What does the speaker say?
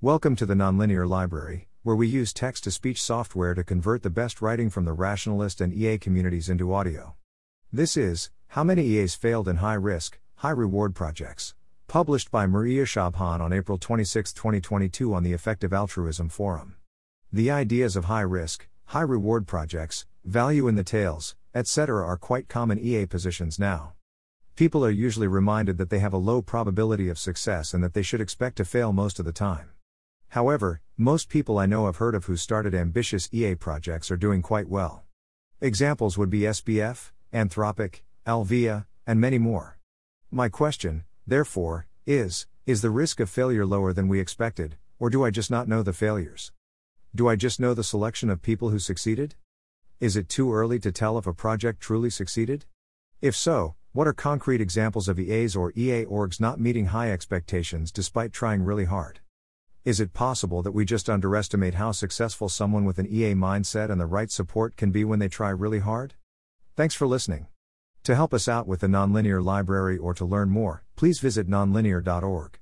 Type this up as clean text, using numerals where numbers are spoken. Welcome to the Nonlinear Library, where we use text-to-speech software to convert the best writing from the Rationalist and EA communities into audio. This is, How Many EAs Failed in High-Risk, High-Reward Projects, published by mariushobbhahn on April 26, 2022 on the Effective Altruism Forum. The ideas of high-risk, high-reward projects, value in the tales, etc. are quite common EA positions now. People are usually reminded that they have a low probability of success and that they should expect to fail most of the time. However, most people I know have heard of who started ambitious EA projects are doing quite well. Examples would be SBF, Anthropic, Alvea, and many more. My question, therefore, is the risk of failure lower than we expected, or do I just not know the failures? Do I just know the selection of people who succeeded? Is it too early to tell if a project truly succeeded? If so, what are concrete examples of EAs or EA orgs not meeting high expectations despite trying really hard? Is it possible that we just underestimate how successful someone with an EA mindset and the right support can be when they try really hard? Thanks for listening. To help us out with the Nonlinear Library or to learn more, please visit nonlinear.org.